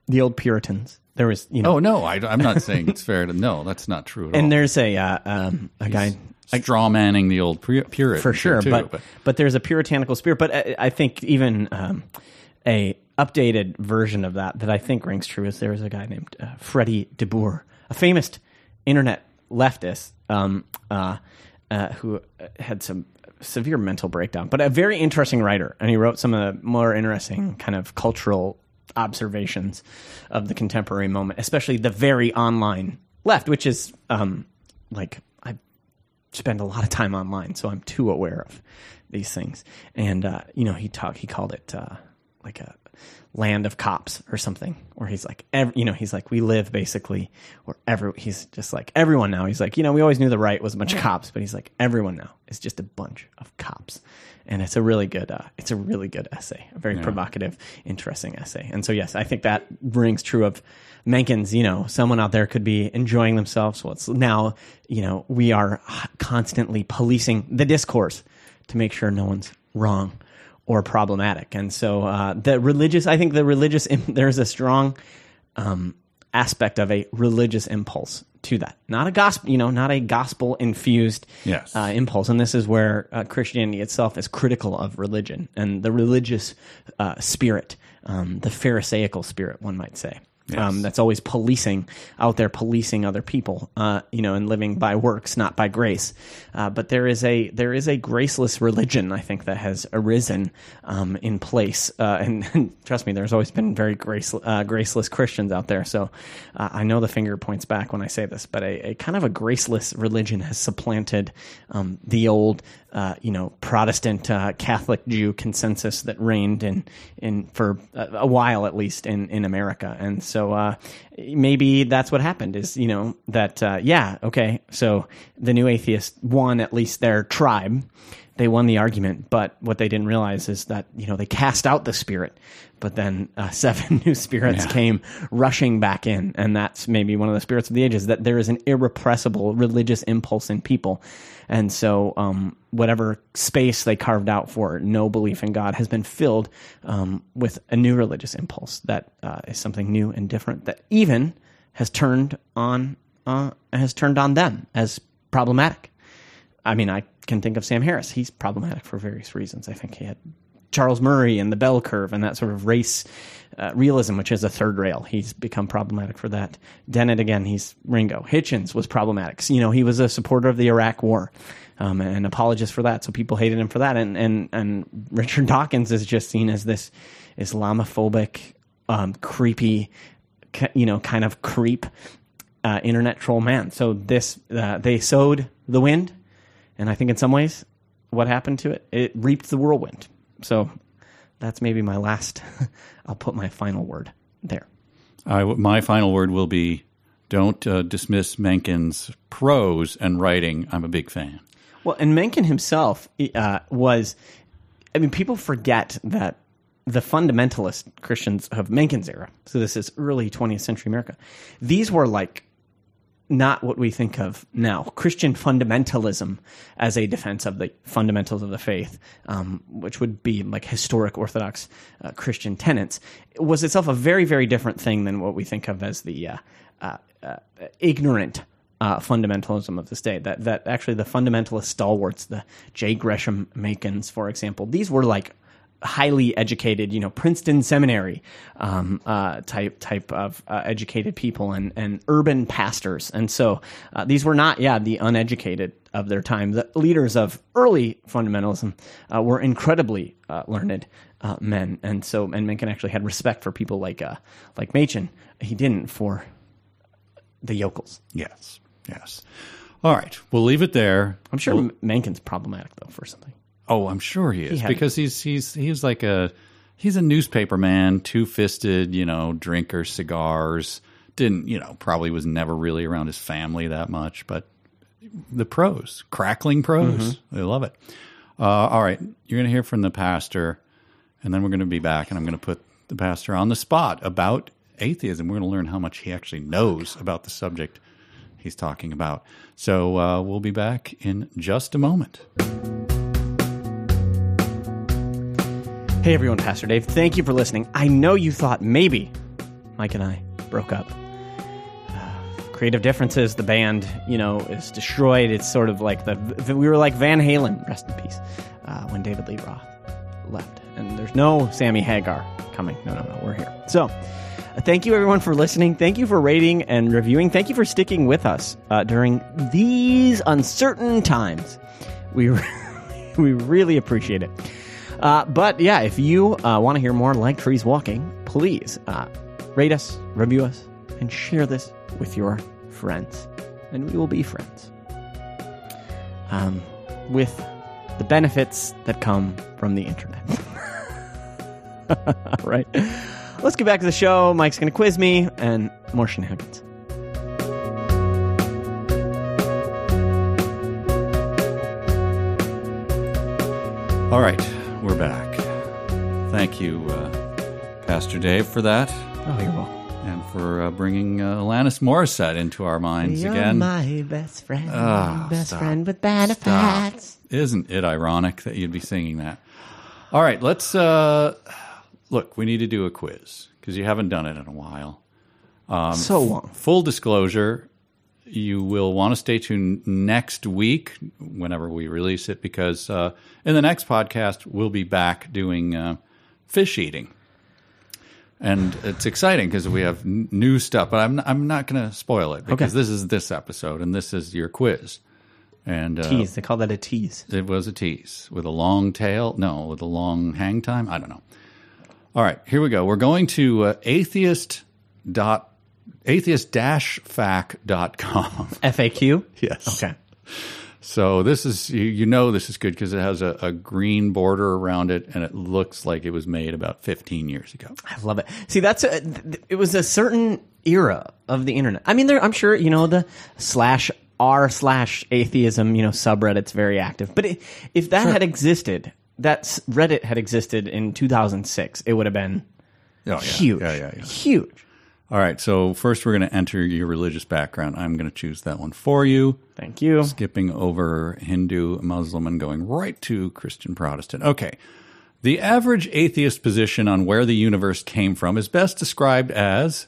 the old Puritans. There was, you know. Oh no, I, I'm not saying it's fair to. No, that's not true at and all. And there's a uh, um, a He's, guy. Straw manning the old Puritan for sure, too, but, but but there's a puritanical spirit. But I, I think even um, a updated version of that that I think rings true is there was a guy named uh, Freddie deBoer, a famous internet leftist um, uh, uh, who had some severe mental breakdown, but a very interesting writer, and he wrote some of the more interesting kind of cultural observations of the contemporary moment, especially the very online left, which is um, like. Spend a lot of time online, so I'm too aware of these things. And uh, you know, he talked. He called it uh, like a land of cops or something. Or he's like, every, you know, he's like, we live basically, or every. He's just like everyone now. He's like, you know, we always knew the right was a bunch of cops, but he's like, everyone now is just a bunch of cops. And it's a really good. Uh, it's a really good essay. A very yeah. provocative, interesting essay. And so, yes, I think that rings true of. Mencken's, you know, someone out there could be enjoying themselves. Well, it's now, you know, we are constantly policing the discourse to make sure no one's wrong or problematic. And so uh, the religious, I think the religious, there's a strong um, aspect of a religious impulse to that. Not a gospel, you know, not a gospel-infused yes. uh, impulse. And this is where uh, Christianity itself is critical of religion and the religious uh, spirit, um, the Pharisaical spirit, one might say. Yes. Um, that's always policing out there, policing other people, uh, you know, and living by works, not by grace. Uh, but there is a there is a graceless religion, I think, that has arisen um, in place. Uh, and, and trust me, there's always been very grace, uh, graceless Christians out there. So uh, I know the finger points back when I say this, but a, a kind of a graceless religion has supplanted um, the old, uh, you know, Protestant uh, Catholic Jew consensus that reigned in in for a while at least in in America, and so. So uh, maybe that's what happened is, you know, that, uh, yeah, okay, so the new atheists won at least their tribe. They won the argument, but what they didn't realize is that, you know, they cast out the spirit, but then uh, seven new spirits yeah. came rushing back in, and that's maybe one of the spirits of the ages, that there is an irrepressible religious impulse in people. And so um, whatever space they carved out for no belief in God has been filled um, with a new religious impulse that uh, is something new and different that even has turned on uh, has turned on them as problematic. I mean, I can think of Sam Harris. He's problematic for various reasons. I think he had Charles Murray and the Bell Curve and that sort of race uh, realism, which is a third rail. He's become problematic for that. Dennett, again, he's Ringo. Hitchens was problematic. You know, he was a supporter of the Iraq War um, and an apologist for that, so people hated him for that. And and and Richard Dawkins is just seen as this Islamophobic, um, creepy, you know, kind of creep uh, internet troll man. So this uh, they sowed the wind. And I think in some ways, what happened to it? It reaped the whirlwind. So that's maybe my last, I'll put my final word there. I, my final word will be, don't uh, dismiss Mencken's prose and writing. I'm a big fan. Well, and Mencken himself uh, was, I mean, people forget that the fundamentalist Christians of Mencken's era, so this is early twentieth century America, these were like, not what we think of now. Christian fundamentalism as a defense of the fundamentals of the faith, um, which would be like historic Orthodox uh, Christian tenets, was itself a very, very different thing than what we think of as the uh, uh, uh, ignorant uh, fundamentalism of this day. That that actually the fundamentalist stalwarts, the J. Gresham Machens, for example, these were like highly educated, you know, Princeton Seminary um, uh, type type of uh, educated people and, and urban pastors. And so uh, these were not, yeah, the uneducated of their time. The leaders of early fundamentalism uh, were incredibly uh, learned uh, men. And so, and Mencken actually had respect for people like, uh, like Machen. He didn't for the yokels. Yes, yes. All right, we'll leave it there. I'm sure we'll- Mencken's problematic, though, for something. Oh, I'm sure he is he because he's he's he's like a he's a newspaper man, two-fisted, you know, drinker, cigars. Didn't, you know, probably was never really around his family that much, but the prose, crackling prose. Mm-hmm. They love it. Uh, all right, you're going to hear from the pastor and then we're going to be back, and I'm going to put the pastor on the spot about atheism. We're going to learn how much he actually knows about the subject he's talking about. So uh, we'll be back in just a moment. Hey, everyone. Pastor Dave, thank you for listening. I know you thought maybe Mike and I broke up. Creative differences, the band, you know, is destroyed. It's sort of like the, the we were like Van Halen, rest in peace, uh, when David Lee Roth left. And there's no Sammy Hagar coming. No, no, no, we're here. So uh, thank you, everyone, for listening. Thank you for rating and reviewing. Thank you for sticking with us uh, during these uncertain times. We, re- we really appreciate it. Uh, but, yeah, if you uh, want to hear more Like Trees Walking, please uh, rate us, review us, and share this with your friends, and we will be friends. Um, with the benefits that come from the internet. All right. Let's get back to the show. Mike's going to quiz me and more shenanigans. All right. We're back. Thank you, uh, Pastor Dave, for that. Oh, you're welcome. And for uh, bringing uh, Alanis Morissette into our minds You're again. My best friend, oh, best stop. friend with benefits. Stop. Isn't it ironic that you'd be singing that? All right, let's uh, look. We need to do a quiz because you haven't done it in a while. Um, so long. F- full disclosure: you will want to stay tuned next week, whenever we release it, because uh, in the next podcast we'll be back doing uh, fish eating. And it's exciting because we have n- new stuff, but I'm n- I'm not going to spoil it because okay. This is this episode and this is your quiz. And uh, tease, they call that a tease. It was a tease with a long tail. No, with a long hang time. I don't know. All right, here we go. We're going to uh, atheist dot atheist dash fac dot com F A Q. Yes. Okay. So this is you, you know this is good because it has a, a green border around it and it looks like it was made about fifteen years ago. I love it. See, that's a, th- it was a certain era of the internet. I mean, there, I'm sure you know the slash r slash atheism you know subreddit's very active. But it, if that sure. had existed, that Reddit had existed in two thousand six, it would have been oh, yeah. huge, yeah, yeah, yeah. huge. All right, so first we're going to enter your religious background. I'm going to choose that one for you. Thank you. Skipping over Hindu, Muslim, and going right to Christian, Protestant. Okay. The average atheist position on where the universe came from is best described as,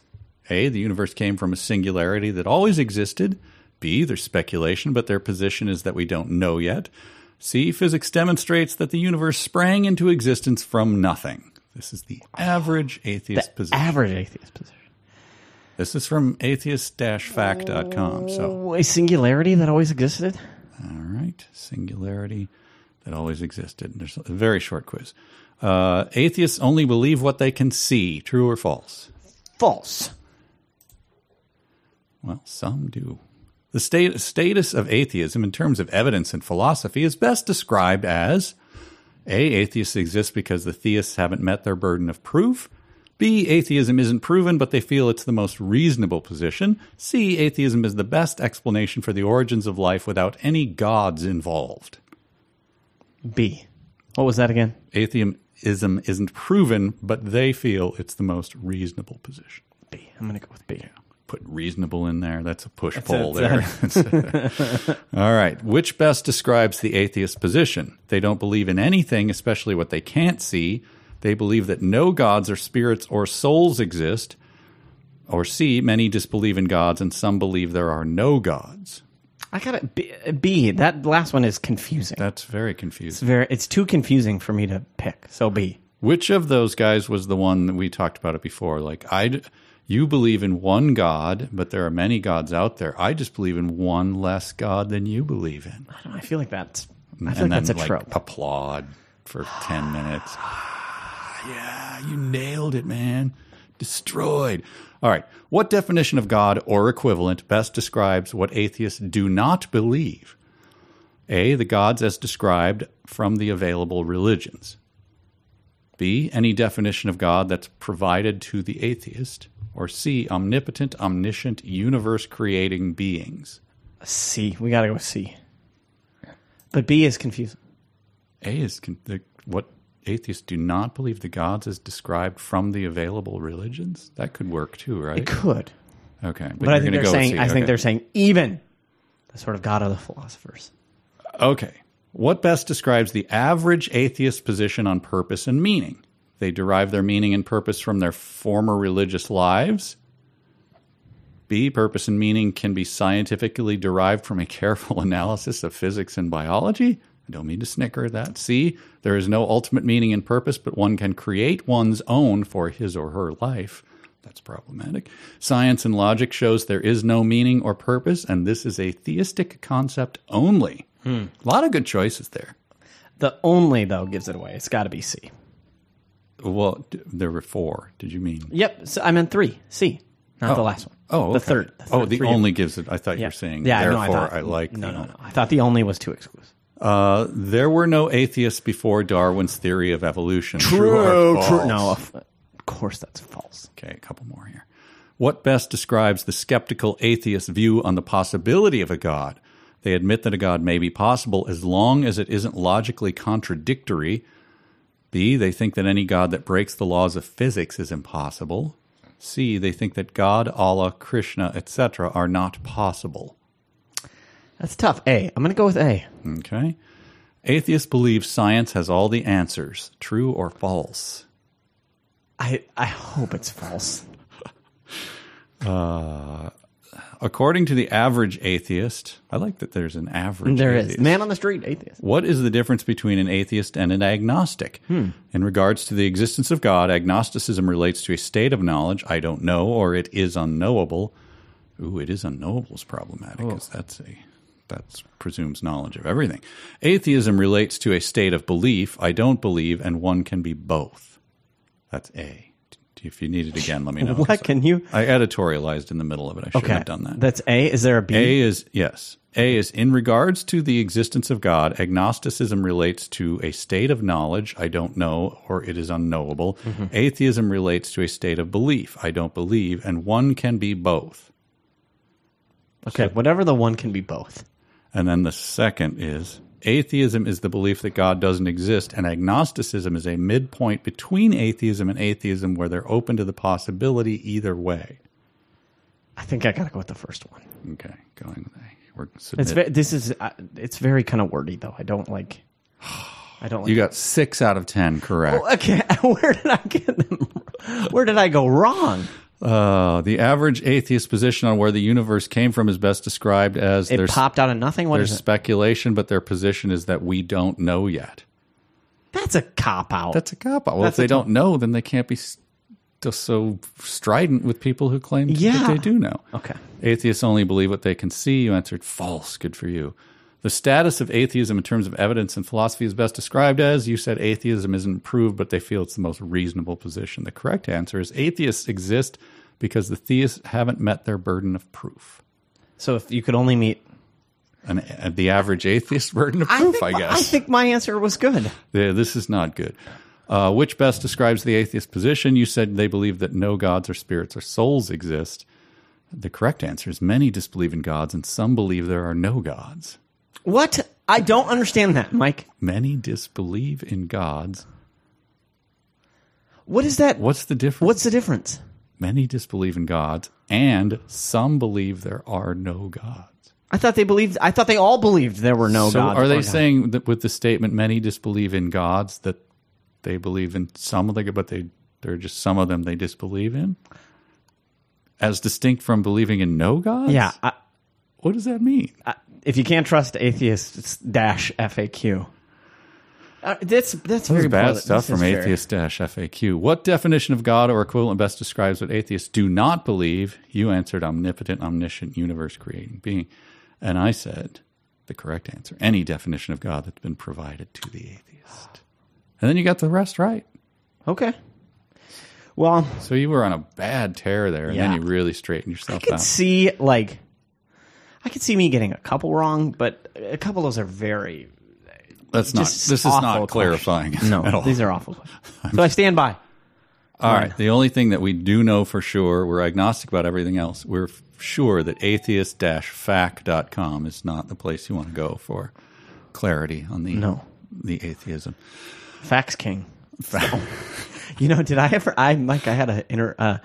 A, the universe came from a singularity that always existed. B, there's speculation, but their position is that we don't know yet. C, physics demonstrates that the universe sprang into existence from nothing. This is the average atheist the position. average atheist position. This is from atheist dash fact dot com. So a singularity that always existed? All right. Singularity that always existed. There's a very short quiz. Uh, atheists only believe what they can see. True or false? False. Well, some do. The state, status of atheism in terms of evidence and philosophy is best described as A. Atheists exist because the theists haven't met their burden of proof. B, atheism isn't proven, but they feel it's the most reasonable position. C, atheism is the best explanation for the origins of life without any gods involved. B. What was that again? Atheism isn't proven, but they feel it's the most reasonable position. B. I'm going to go with B. Yeah. Put reasonable in there. That's a push pull there. All right. Which best describes the atheist position? They don't believe in anything, especially what they can't see. They believe that no gods or spirits or souls exist. Or C, many disbelieve in gods and some believe there are no gods. I got it. B, B. That last one is confusing. That's very confusing. It's, very, it's too confusing for me to pick. So B. Which of those guys was the one that we talked about it before? Like, I, you believe in one God, but there are many gods out there. I just believe in one less God than you believe in. I, don't, I feel like that's, I feel and like that's a like, trope. Applaud for ten minutes. Yeah, you nailed it, man. Destroyed. All right. What definition of God or equivalent best describes what atheists do not believe? A, the gods as described from the available religions. B, any definition of God that's provided to the atheist. Or C, omnipotent, omniscient, universe-creating beings. C. We got to go with C. But B is confusing. A is... Con- what... atheists do not believe the gods as described from the available religions? That could work too, right? It could. Okay. But, but I think they're go saying I okay. think they're saying even the sort of god of the philosophers. Okay. What best describes the average atheist position on purpose and meaning? They derive their meaning and purpose from their former religious lives. B, purpose and meaning can be scientifically derived from a careful analysis of physics and biology. I don't mean to snicker at that. C, there is no ultimate meaning and purpose, but one can create one's own for his or her life. That's problematic. Science and logic shows there is no meaning or purpose, and this is a theistic concept only. Hmm. A lot of good choices there. The only, though, gives it away. It's got to be C. Well, there were four. Did you mean? Yep. So I meant three. C. Not oh. the last one. Oh, okay. The third. The third oh, the only gives it. I thought yeah. you were saying, yeah, therefore, no, I, thought, I like No, no, no. I thought the only was too exclusive. Uh, there were no atheists before Darwin's theory of evolution. True. True. true. No, of course that's false. Okay, a couple more here. What best describes the skeptical atheist view on the possibility of a god? They admit that a god may be possible as long as it isn't logically contradictory. B, they think that any god that breaks the laws of physics is impossible. C, they think that God, Allah, Krishna, et cetera are not possible. That's tough. A. I'm going to go with A. Okay. Atheists believe science has all the answers. True or false? I I hope it's false. uh, according to the average atheist, I like that there's an average there atheist. There is. Man on the street atheist. What is the difference between an atheist and an agnostic? Hmm. In regards to the existence of God, agnosticism relates to a state of knowledge, I don't know, or it is unknowable. Ooh, it is unknowable is problematic, because oh. that's a that presumes knowledge of everything. Atheism relates to a state of belief, I don't believe, and one can be both. That's A. If you need it again, let me know. What can you? I editorialized in the middle of it. I should okay. have done that. That's A. Is there a B? A is, yes. A is, in regards to the existence of God, agnosticism relates to a state of knowledge, I don't know, or it is unknowable. Mm-hmm. Atheism relates to a state of belief, I don't believe, and one can be both. Okay, so, whatever the one can be both. And then the second is, atheism is the belief that God doesn't exist, and agnosticism is a midpoint between atheism and atheism where they're open to the possibility either way. I think I got to go with the first one. Okay, going with A. It's ve- this is, uh, it's very kind of wordy, though. I don't like I don't like You got it. six out of ten correct. Oh, okay, where did I get them? Where did I go wrong? Uh, the average atheist position on where the universe came from is best described as... It popped out of nothing? What there's is There's speculation, but their position is that we don't know yet. That's a cop-out. That's a cop-out. Well, That's if they t- don't know, then they can't be st- so strident with people who claim yeah. that they do know. Okay. Atheists only believe what they can see. You answered false. Good for you. The status of atheism in terms of evidence and philosophy is best described as, you said atheism isn't proved, but they feel it's the most reasonable position. The correct answer is atheists exist because the theists haven't met their burden of proof. So if you could only meet... An, uh, the average atheist burden of proof, I, think, I guess. I think my answer was good. Yeah, this is not good. Uh, which best describes the atheist position? You said they believe that no gods or spirits or souls exist. The correct answer is many disbelieve in gods and some believe there are no gods. What? I don't understand that, Mike. Many disbelieve in gods. What is that? What's the difference? What's the difference? Many disbelieve in gods, and some believe there are no gods. I thought they believed. I thought they all believed there were no so gods. So are they saying God. that with the statement "many disbelieve in gods" that they believe in some of the, but they there are just some of them they disbelieve in, as distinct from believing in no gods? Yeah. I, what does that mean? I, If you can't trust atheists, dash F A Q. Uh, that's that's very bad stuff from atheist dash F A Q. What definition of God or equivalent best describes what atheists do not believe? You answered omnipotent, omniscient, universe-creating being. And I said the correct answer, any definition of God that's been provided to the atheist. And then you got the rest right. Okay. Well, so you were on a bad tear there, and yeah. then you really straightened yourself out. I could out. see, like... I could see me getting a couple wrong, but a couple of those are very. That's not. This is not clarifying. No, at all. These are awful. So I stand by. All right. The only thing that we do know for sure, we're agnostic about everything else. We're sure that atheist dash fac dot com is not the place you want to go for clarity on the no. the atheism. Fax King. So, you know, did I ever? I like I had a inter, uh,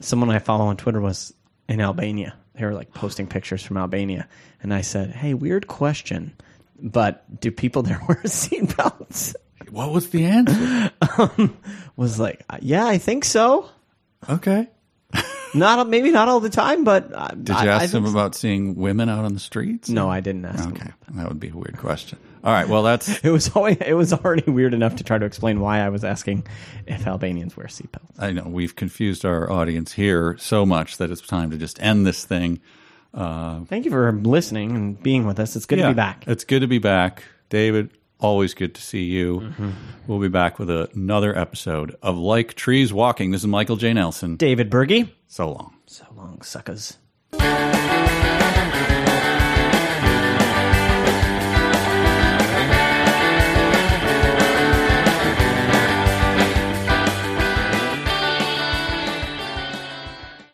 someone I follow on Twitter was in Albania. They were like posting pictures from Albania, and I said, "Hey, weird question, but do people there wear seatbelts?" What was the answer? um, was like, yeah, I think so. Okay. Not maybe not all the time, but uh, did you I, ask I them about seeing women out on the streets? No, I didn't ask. Okay, them. That would be a weird question. All right, well, that's it was always, it was already weird enough to try to explain why I was asking if Albanians wear seatbelts. I know we've confused our audience here so much that it's time to just end this thing. Uh, Thank you for listening and being with us. It's good yeah, to be back. It's good to be back, David. Always good to see you. Mm-hmm. We'll be back with another episode of Like Trees Walking. This is Michael J. Nelson. David Berge. So long. So long, suckers.